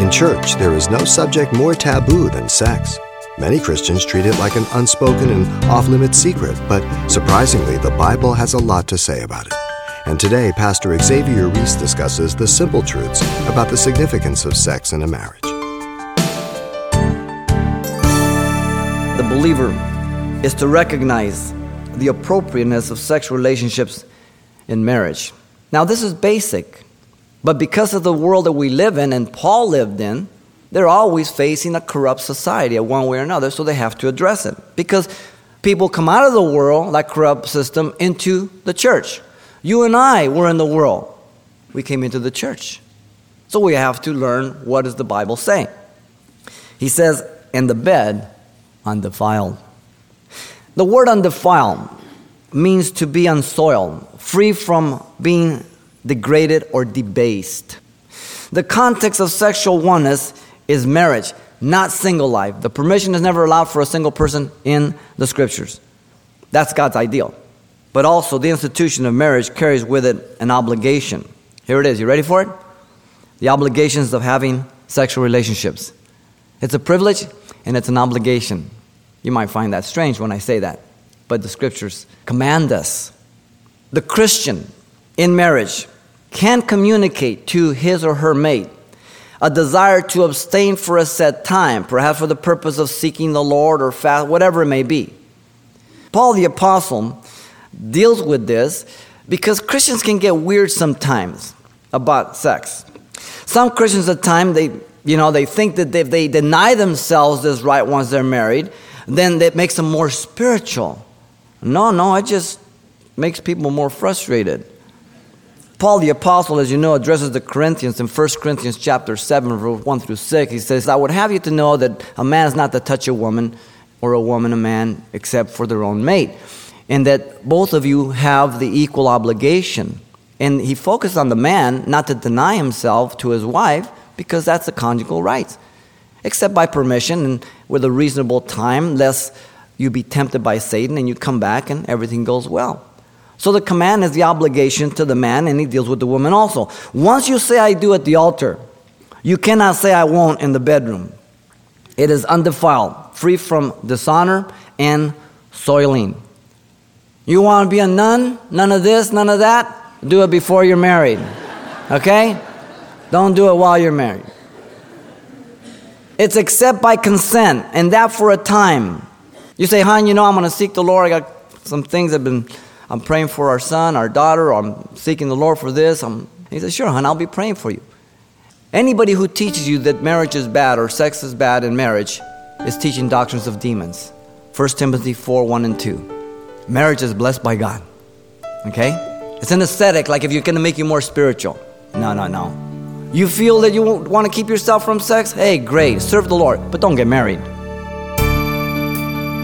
In church, there is no subject more taboo than sex. Many Christians treat it like an unspoken and off-limits secret, but surprisingly, the Bible has a lot to say about it. And today, Pastor Xavier Reese discusses the simple truths about the significance of sex in a marriage. The believer is to recognize the appropriateness of sexual relationships in marriage. Now, this is basic, but because of the world that we live in and Paul lived in, they're always facing a corrupt society one way or another, so they have to address it. Because people come out of the world, that corrupt system, into the church. You and I were in the world. We came into the church. So we have to learn what does the Bible say. He says, and the bed undefiled. The word undefiled means to be unsoiled, free from being degraded or debased. The context of sexual oneness is marriage, not single life. The permission is never allowed for a single person in the scriptures. That's God's ideal. But also, the institution of marriage carries with it an obligation. Here it is. You ready for it? The obligations of having sexual relationships. It's a privilege and it's an obligation. You might find that strange when I say that, but the scriptures command us. The Christian in marriage can communicate to his or her mate a desire to abstain for a set time, perhaps for the purpose of seeking the Lord or fast, whatever it may be. Paul the Apostle deals with this because Christians can get weird sometimes about sex. Some Christians at times, they think that if they deny themselves this right once they're married, then that makes them more spiritual. No, it just makes people more frustrated. Paul the Apostle, as you know, addresses the Corinthians in 1 Corinthians chapter 7, verse 1 through 6. He says, I would have you to know that a man is not to touch a woman or a woman a man except for their own mate, and that both of you have the equal obligation. And he focused on the man not to deny himself to his wife because that's the conjugal rights, except by permission and with a reasonable time, lest you be tempted by Satan and you come back and everything goes well. So the command is the obligation to the man, and he deals with the woman also. Once you say I do at the altar, you cannot say I won't in the bedroom. It is undefiled, free from dishonor and soiling. You want to be a nun? None of this, none of that? Do it before you're married, okay? Don't do it while you're married. It's except by consent, and that for a time. You say, hon, I'm going to seek the Lord. I got some things I'm praying for our son, our daughter, or I'm seeking the Lord for this. He says, sure, hon, I'll be praying for you. Anybody who teaches you that marriage is bad or sex is bad in marriage is teaching doctrines of demons. 1 Timothy 4, 1 and 2. Marriage is blessed by God, okay? It's an aesthetic, like if you're going to make you more spiritual. No. You feel that you want to keep yourself from sex? Hey, great, serve the Lord, but don't get married.